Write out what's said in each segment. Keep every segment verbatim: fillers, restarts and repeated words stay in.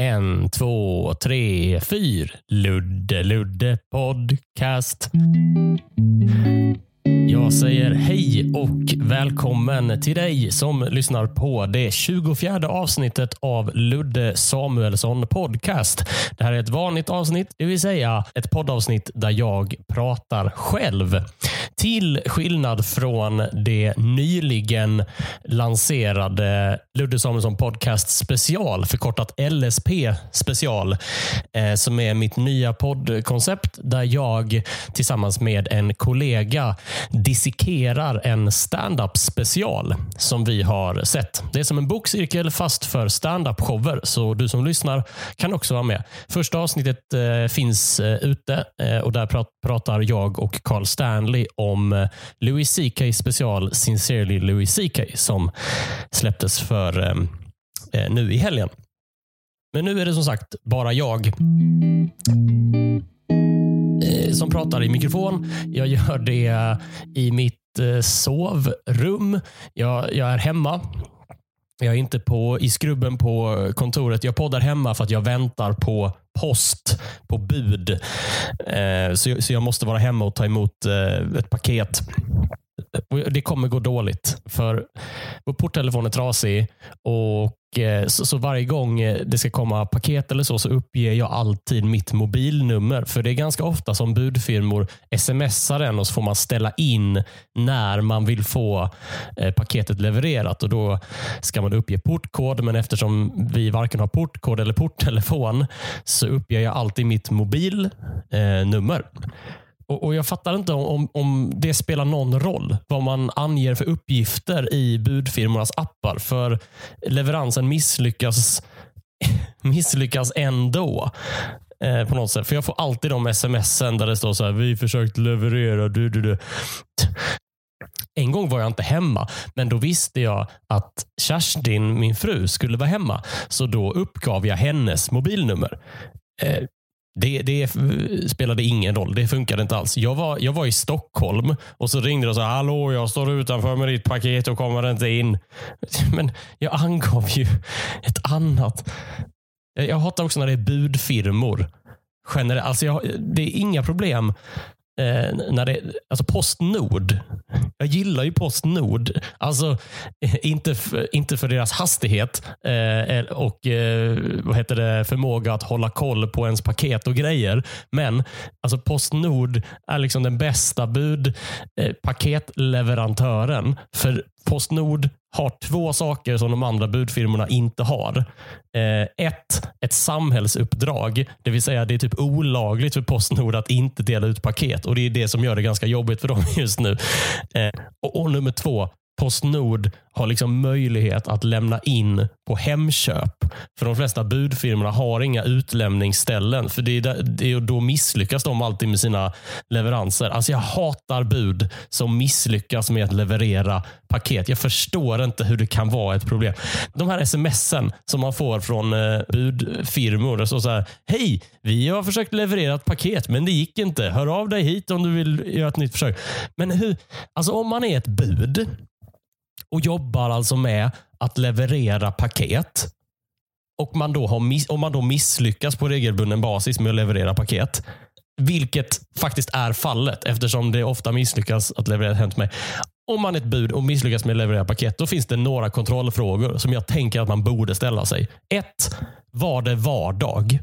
En, två, tre, fyra. Ludde, Ludde podcast. Jag säger hej och välkommen till dig som lyssnar på det tjugofjärde avsnittet av Ludde Samuelsson podcast. Det här är ett vanligt avsnitt, det vill säga ett poddavsnitt där jag pratar själv. Till skillnad från det nyligen lanserade Ludde Samuelsson podcast special, förkortat L S P special, som är mitt nya poddkoncept där jag tillsammans med en kollega dissekerar en stand-up special som vi har sett. Det är som en bokcirkel fast för stand-up shower, så du som lyssnar kan också vara med. Första avsnittet eh, finns eh, ute eh, och där prat- pratar jag och Carl Stanley om eh, Louis C K special Sincerely Louis C K som släpptes för eh, nu i helgen. Men nu är det som sagt bara jag som pratar i mikrofon. Jag gör det i mitt sovrum. Jag, jag är hemma. Jag är inte på, i skrubben på kontoret. Jag poddar hemma för att jag väntar på post, på bud. Så jag, så jag måste vara hemma och ta emot ett paket. Det kommer gå dåligt för vår porttelefon är trasig och så, så varje gång det ska komma paket eller så så uppger jag alltid mitt mobilnummer, för det är ganska ofta som budfirmor smsar en och så får man ställa in när man vill få paketet levererat och då ska man uppge portkod, men eftersom vi varken har portkod eller porttelefon så uppger jag alltid mitt mobilnummer. Och jag fattar inte om, om det spelar någon roll vad man anger för uppgifter i budfirmornas appar, för leveransen misslyckas, misslyckas ändå eh, på något sätt. För jag får alltid de sms'en där det står så här: vi försökt leverera, du, du, du. En gång var jag inte hemma, men då visste jag att Kerstin, min fru, skulle vara hemma. Så då uppgav jag hennes mobilnummer. Eh, Det, det spelade ingen roll. Det funkade inte alls. Jag var, jag var i Stockholm och så ringde de och sa: hallå, jag står utanför med ditt paket och kommer inte in. Men jag angav ju ett annat. Jag hatar också när det är budfirmor. Generellt. Alltså jag, det är inga problem. Eh, när det, alltså PostNord. Jag gillar ju PostNord. Alltså inte för, inte för deras hastighet eh, och eh, vad heter det, förmåga att hålla koll på ens paket och grejer, men alltså PostNord är liksom den bästa bud eh, paketleverantören, för PostNord har två saker som de andra budfirmorna inte har. Eh, ett, ett samhällsuppdrag. Det vill säga det är typ olagligt för PostNord att inte dela ut paket. Och det är det som gör det ganska jobbigt för dem just nu. Eh, och, och nummer två, PostNord har liksom möjlighet att lämna in på Hemköp. För de flesta budfirmorna har inga utlämningsställen. För det är där, det är, då misslyckas de alltid med sina leveranser. Alltså jag hatar bud som misslyckas med att leverera paket. Jag förstår inte hur det kan vara ett problem. De här sms'en som man får från eh, budfirmor. Det står så här: hej, vi har försökt leverera ett paket men det gick inte. Hör av dig hit om du vill göra ett nytt försök. Men hur, alltså om man är ett bud och jobbar alltså med att leverera paket och man då har miss- om man då misslyckas på regelbunden basis med att leverera paket, vilket faktiskt är fallet eftersom det ofta misslyckas att leverera hem till mig. Om man är ett bud och misslyckas med att leverera paket, då finns det några kontrollfrågor som jag tänker att man borde ställa sig. Ett, var det vardag?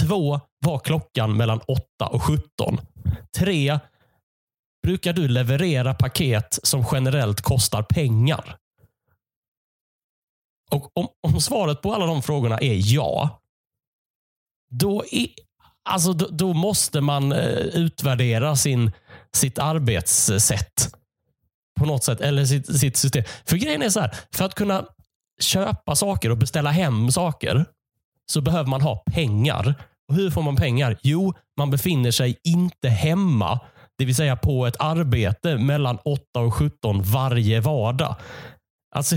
Två, var klockan mellan åtta och sjutton? Tre, brukar du leverera paket som generellt kostar pengar? Och om, om svaret på alla de frågorna är ja, då, är, alltså, då, då måste man utvärdera sin, sitt arbetssätt på något sätt, eller sitt, sitt system. För grejen är så här, för att kunna köpa saker och beställa hem saker så behöver man ha pengar. Och hur får man pengar? Jo, man befinner sig inte hemma. Det vill säga på ett arbete mellan åtta och sjutton varje vardag. Alltså,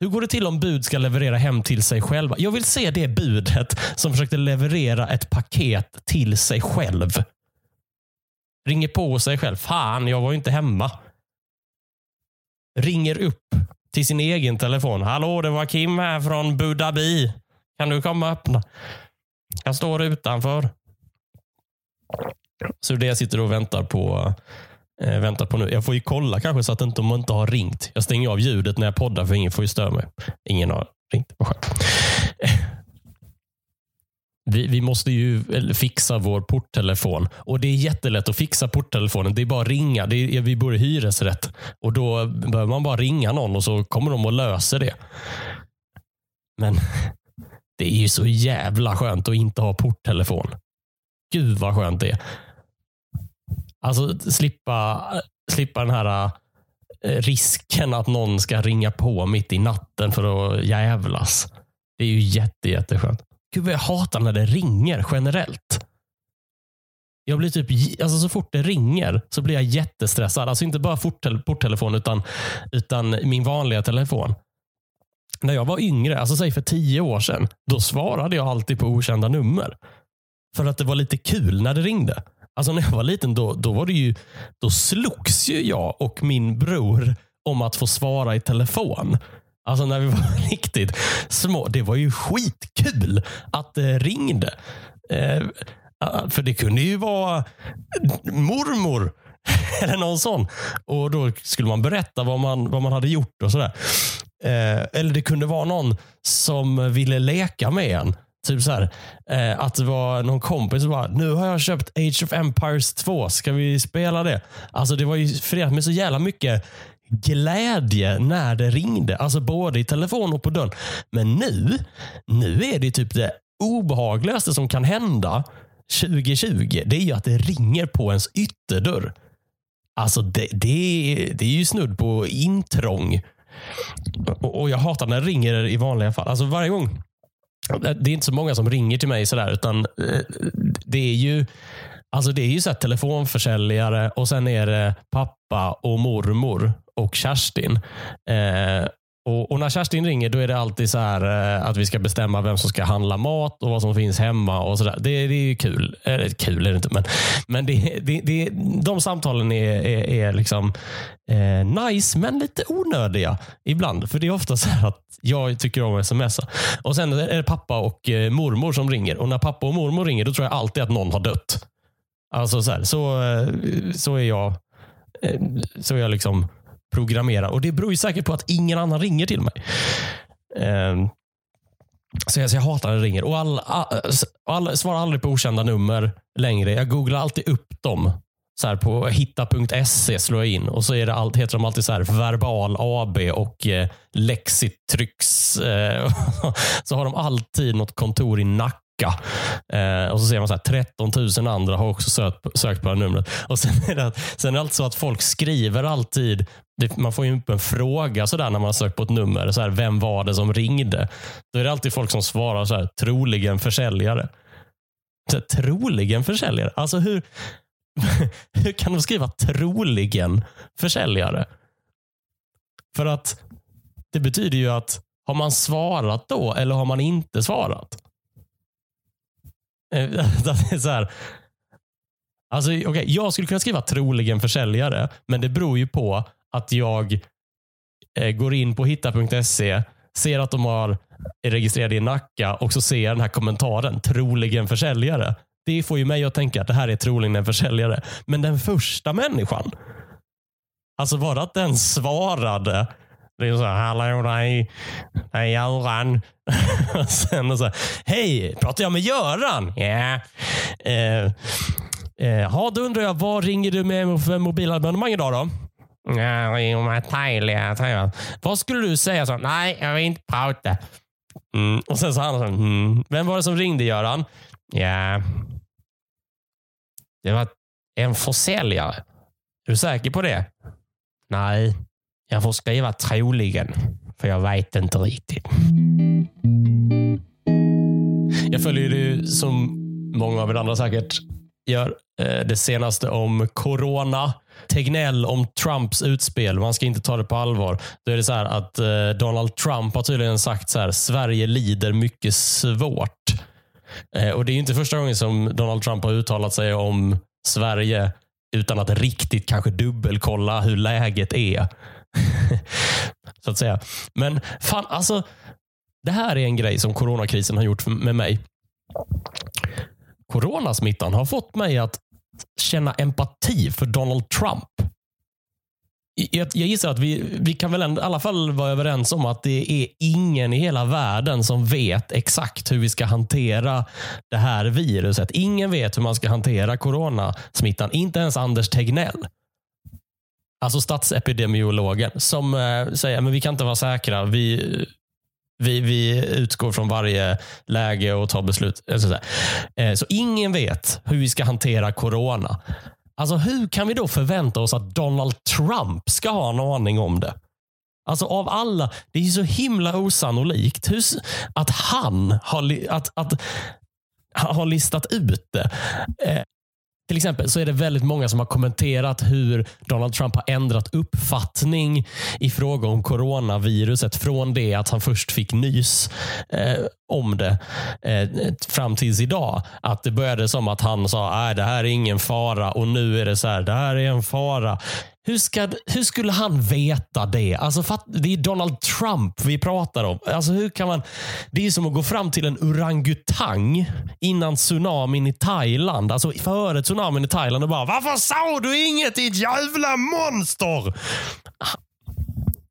hur går det till om bud ska leverera hem till sig själva? Jag vill se det budet som försökte leverera ett paket till sig själv. Ringer på sig själv. Fan, jag var ju inte hemma. Ringer upp till sin egen telefon. Hallå, det var Kim här från Budapest. Kan du komma och öppna? Han står utanför. Så det jag sitter och väntar på eh, väntar på nu. Jag får ju kolla kanske så att inte, de inte har ringt. Jag stänger av ljudet när jag poddar för ingen får ju störa mig. Ingen har ringt. Vi, vi måste ju fixa vår porttelefon. Och det är jättelätt att fixa porttelefonen. Det är bara att ringa. Det är, vi bor i hyresrätt. Och då behöver man bara ringa någon och så kommer de och löser det. Men det är ju så jävla skönt att inte ha porttelefon. Gud vad skönt det är. Alltså slippa, slippa den här eh, risken att någon ska ringa på mitt i natten för att jävlas. Det är ju jätte, jätteskönt. Gud vad jag hatar när det ringer generellt. Jag blir typ, alltså så fort det ringer så blir jag jättestressad. Alltså inte bara forttel- porttelefon utan, utan min vanliga telefon. När jag var yngre, alltså säg för tio år sedan, då svarade jag alltid på okända nummer. För att det var lite kul när det ringde. Alltså när jag var liten, då, då var det ju, då slogs ju jag och min bror om att få svara i telefon. Alltså när vi var riktigt små. Det var ju skitkul att det ringde. Eh, för det kunde ju vara mormor eller någon sån. Och då skulle man berätta vad man, vad man hade gjort och sådär. Eh, eller det kunde vara någon som ville leka med en. Typ så här, eh, att det var någon kompis som bara, nu har jag köpt Age of Empires två, ska vi spela det? Alltså det var ju förenat med så jävla mycket glädje när det ringde. Alltså både i telefon och på dörren. Men nu, nu är det typ det obehagligaste som kan hända tjugo tjugo. Det är ju att det ringer på ens ytterdörr. Alltså det, det, det är ju snudd på intrång. Och, och jag hatar när det ringer i vanliga fall. Alltså varje gång. Det är inte så många som ringer till mig sådär, utan det är ju, alltså det är ju så här telefonförsäljare och sen är det pappa och mormor och Kerstin. Eh, och, och när Kerstin ringer då är det alltid så här att vi ska bestämma vem som ska handla mat och vad som finns hemma och sådär. Det, det är ju kul. Eller kul är det inte, men, men det, det, det, de samtalen är, är, är liksom eh, nice men lite onödiga ibland. För det är ofta så här att jag tycker om att smsa. Och sen är det pappa och mormor som ringer. Och när pappa och mormor ringer då tror jag alltid att någon har dött. Alltså så här, så, så är jag så är jag liksom programmerad. Och det beror ju säkert på att ingen annan ringer till mig. Så jag, så jag hatar när det ringer. Och alla, alla, svarar aldrig på okända nummer längre. Jag googlar alltid upp dem. Så här på hitta punkt se slår jag in. Och så är det allt, heter de alltid så här Verbal A B och eh, Lexitryx. Eh, så har de alltid något kontor i Nacka. Eh, och så ser man så här tretton tusen andra har också sökt, sökt på det här numret. Och sen är det, sen är det alltid så att folk skriver alltid, det, man får ju upp en fråga så där när man har sökt på ett nummer så här, vem var det som ringde? Då är det alltid folk som svarar så här, troligen försäljare. Så här, troligen försäljare? Alltså hur hur kan de skriva troligen försäljare? För att det betyder ju att har man svarat då eller har man inte svarat? Det är så här. Alltså, okay, jag skulle kunna skriva troligen försäljare, men det beror ju på att jag eh, går in på hitta punkt se, ser att de har registrerat i Nacka och så ser jag den här kommentaren, troligen försäljare. Det får ju mig att tänka att det här är troligen en försäljare. Men den första människan, alltså bara att den svarade. Det är så här, hallå dig, det är Göran. Och sen så här, hej, pratar jag med Göran? Ja. Eh, eh, ha, då undrar jag, vad ringer du med för mobilabonnemang idag då? Ja, jag är Thailand. Vad skulle du säga? Så, nej, jag vill inte prata. Mm. Och sen så han så här, mm. Vem var det som ringde, Göran? Ja, det var en försäljare. Är du säker på det? Nej. Jag får skriva troligen, för jag vet inte riktigt. Jag följer ju, som många av er andra säkert gör, det senaste om corona. Tegnell om Trumps utspel. Man ska inte ta det på allvar. Då är det så här att Donald Trump har tydligen sagt så här, Sverige lider mycket svårt. Och det är ju inte första gången som Donald Trump har uttalat sig om Sverige utan att riktigt kanske dubbelkolla hur läget är. Så att säga. Men fan, alltså Det här är en grej som coronakrisen har gjort med mig. Coronasmittan har fått mig att känna empati för Donald Trump. Jag, jag gissar att vi, vi kan väl ändå, i alla fall vara överens om att det är ingen i hela världen som vet exakt hur vi ska hantera det här viruset. Ingen vet hur man ska hantera coronasmittan. Inte ens Anders Tegnell. Alltså statsepidemiologen som eh, säger men vi kan inte vara säkra. Vi, vi, vi utgår från varje läge och tar beslut. Så, eh, så ingen vet hur vi ska hantera corona. Alltså hur kan vi då förvänta oss att Donald Trump ska ha en aning om det? Alltså av alla, det är ju så himla osannolikt hur, att han har, att, att, har listat ut det. Eh, till exempel så är det väldigt många som har kommenterat hur Donald Trump har ändrat uppfattning i fråga om coronaviruset från det att han först fick nys eh, om det eh, fram tills idag. Att det började som att han sa, äh, det här är ingen fara och nu är det så här, det här är en fara. Hur, ska, hur skulle han veta det? Alltså, fatt, det är Donald Trump vi pratar om. Alltså, hur kan man, det är som att gå fram till en orangutang innan tsunamin i Thailand. Alltså före tsunamin i Thailand och bara, varför sa du inget, ditt jävla monster?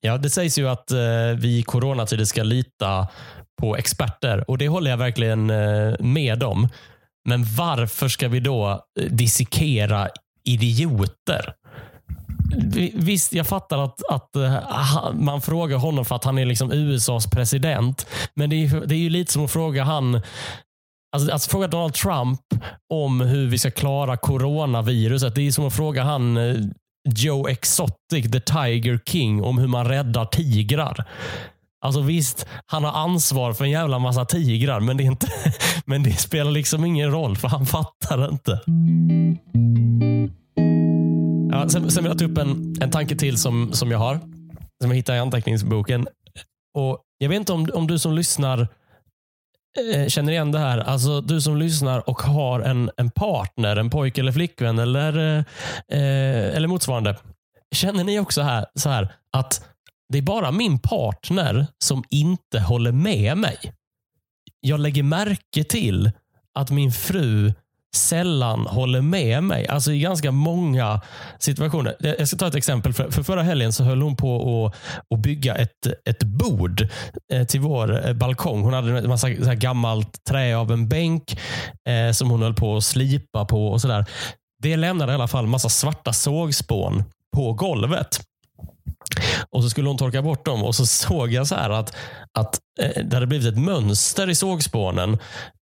Ja, det sägs ju att eh, vi i coronatider ska lita på experter. Och det håller jag verkligen eh, med om. Men varför ska vi då dissekera idioter? Visst, jag fattar att, att man frågar honom för att han är liksom U S A:s president. Men det är, det är ju lite som att fråga han... Alltså, att fråga Donald Trump om hur vi ska klara coronaviruset. Det är som att fråga han Joe Exotic, The Tiger King, om hur man räddar tigrar. Alltså visst, han har ansvar för en jävla massa tigrar. Men det, är inte, men det spelar liksom ingen roll, för han fattar inte. Ja, sen, sen vill jag ta upp en, en tanke till som, som jag har. Som jag hittar i anteckningsboken. Och jag vet inte om, om du som lyssnar eh, känner igen det här. Alltså du som lyssnar och har en, en partner, en pojke eller flickvän eller, eh, eller motsvarande. Känner ni också här, så här att det är bara min partner som inte håller med mig? Jag lägger märke till att min fru sällan håller med mig. Alltså i ganska många situationer. Jag ska ta ett exempel. För förra helgen så höll hon på att bygga ett, ett bord till vår balkong. Hon hade en massa så här gammalt trä av en bänk eh, som hon höll på att slipa på och sådär. Det lämnade i alla fall massa svarta sågspån på golvet. Och så skulle hon torka bort dem och så såg jag så här att, att eh, det hade blivit ett mönster i sågspånen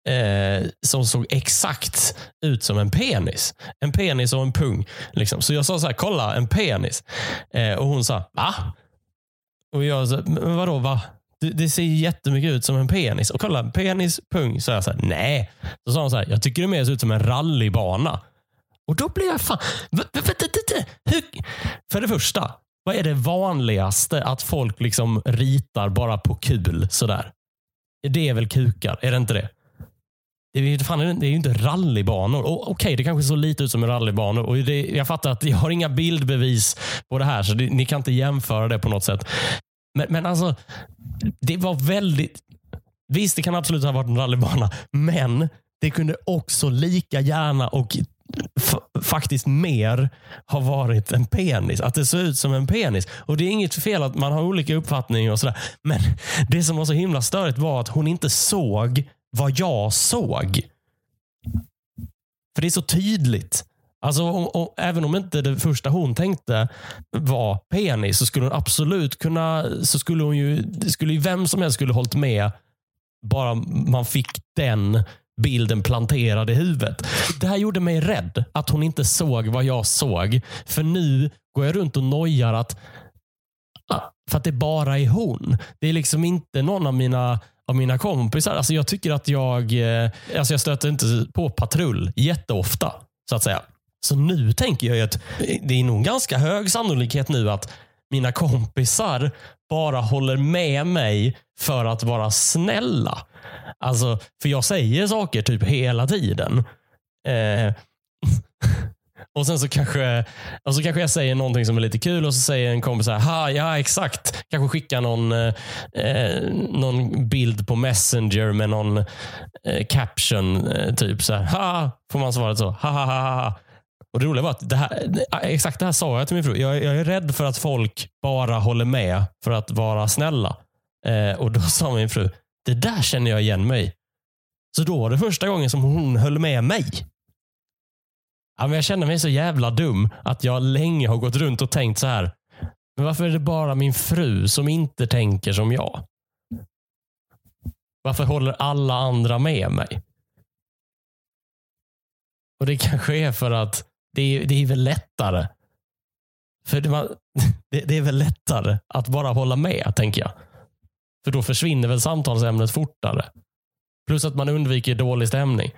eh, som såg exakt ut som en penis. En penis och en pung. Liksom. Så jag sa så här, kolla, en penis. Eh, och hon sa, va? Och jag sa, men vadå, va? Det, det ser ju jättemycket ut som en penis. Och kolla, penis, pung. Så jag sa, nej. Så sa hon så här, jag tycker det mer ser ut som en rallybana. Och då blev jag fan... För det första... Vad är det vanligaste att folk liksom ritar bara på kul sådär? Det är väl kukar, är det inte det? Det är ju, fan, det är ju inte rallybanor. Och, okej, okay, det kanske så lite ut som en rallybanor. Och det, jag fattar att jag har inga bildbevis på det här. Så det, ni kan inte jämföra det på något sätt. Men, men alltså, det var väldigt... Visst, det kan absolut ha varit en rallybana. Men det kunde också lika gärna och... F- faktiskt mer har varit en penis. Att det ser ut som en penis. Och det är inget fel att man har olika uppfattningar och sådär. Men det som var så himla störigt var att hon inte såg vad jag såg. För det är så tydligt. Alltså och, och, även om inte det första hon tänkte var penis, så skulle hon absolut kunna, så skulle hon ju, skulle ju vem som helst skulle hållit med, bara man fick den bilden planterad i huvudet. Det här gjorde mig rädd att hon inte såg vad jag såg. För nu går jag runt och nojar att för att det bara är hon. Det är liksom inte någon av mina av mina kompisar. Alltså jag tycker att jag alltså jag stöter inte på patrull jätteofta, så att säga. Så nu tänker jag ju att det är nog ganska hög sannolikhet nu att mina kompisar bara håller med mig för att vara snälla. Alltså, för jag säger saker typ hela tiden. Eh, Och sen så kanske, och så kanske jag säger någonting som är lite kul och så säger en kompis så här, ha, ja exakt, kanske skicka någon, eh, någon bild på Messenger med någon eh, caption eh, typ så här, ha, får man svaret så, ha ha ha ha. Och det roliga var att det här, exakt det här sa jag till min fru. Jag, jag är rädd för att folk bara håller med för att vara snälla. Eh, och då sa min fru, det där känner jag igen mig. Så då var det första gången som hon höll med mig. Ja, men jag känner mig så jävla dum att jag länge har gått runt och tänkt så här. Men varför är det bara min fru som inte tänker som jag? Varför håller alla andra med mig? Och det kanske är för att det är, det är väl lättare. För det, var, det, det är väl lättare att bara hålla med, tänker jag. För då försvinner väl samtalsämnet fortare. Plus att man undviker dålig stämning.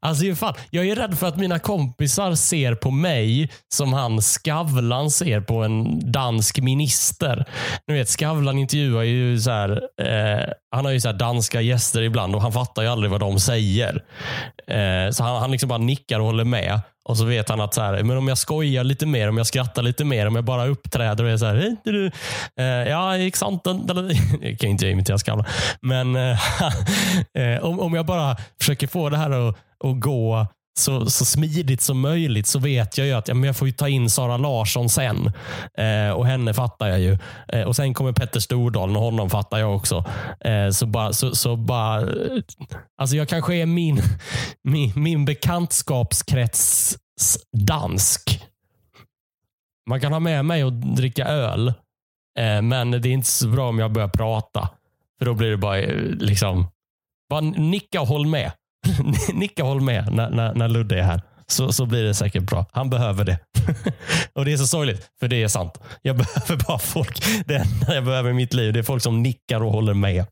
Alltså fan, jag är rädd för att mina kompisar ser på mig som han Skavlan ser på en dansk minister. Nu vet, Skavlan intervjuar ju så här, eh, han har ju så här danska gäster ibland och han fattar ju aldrig vad de säger. Eh, så han, han liksom bara nickar och håller med. Och så vet han att så här, men om jag skojar lite mer, om jag skrattar lite mer, om jag bara uppträder och är så här, hej du, eh, ja, exakt, jag kan inte imitera Skavlan, men eh, om, om jag bara försöker få det här att, att gå så, så smidigt som möjligt, så vet jag ju att ja, men jag får ju ta in Sara Larsson sen, eh, och henne fattar jag ju, eh, och sen kommer Petter Stordalen och honom fattar jag också, eh, så bara så, så bara alltså jag kanske är min min, min bekantskapskrets dansk. Man kan ha med mig och dricka öl, eh, men det är inte så bra om jag börjar prata, för då blir det bara liksom bara nicka och håll med. Nicka håll med när, när, när Ludde är här, så, så blir det säkert bra. Han behöver det. Och det är så sorgligt, för det är sant. Jag behöver bara folk. Det enda jag behöver i mitt liv, det är folk som nickar och håller med.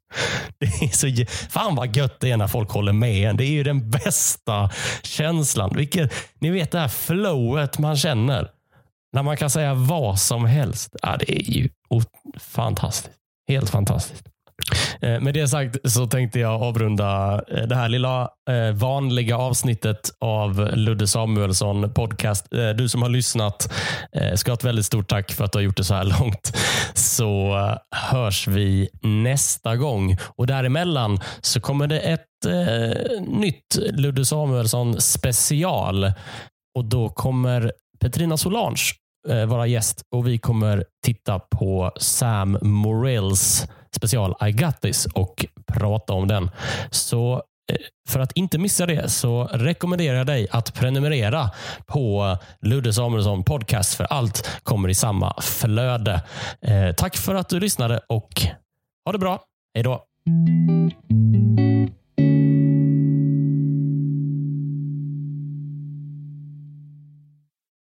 Det är så, fan vad gött det är när folk håller med. Det är ju den bästa känslan. Vilket, ni vet det här flowet man känner när man kan säga vad som helst. Ja, det är ju fantastiskt. Helt fantastiskt. Med det sagt så tänkte jag avrunda det här lilla vanliga avsnittet av Ludde Samuelsson podcast. Du som har lyssnat ska ha ett väldigt stort tack för att du har gjort det så här långt. Så hörs vi nästa gång. Och däremellan så kommer det ett nytt Ludde Samuelsson special. Och då kommer Petrina Solange vara gäst. Och vi kommer titta på Sam Morils special I Got This och prata om den. Så för att inte missa det så rekommenderar jag dig att prenumerera på Ludde Samuelsson podcast, för allt kommer i samma flöde. Eh, tack för att du lyssnade och ha det bra. Hej då.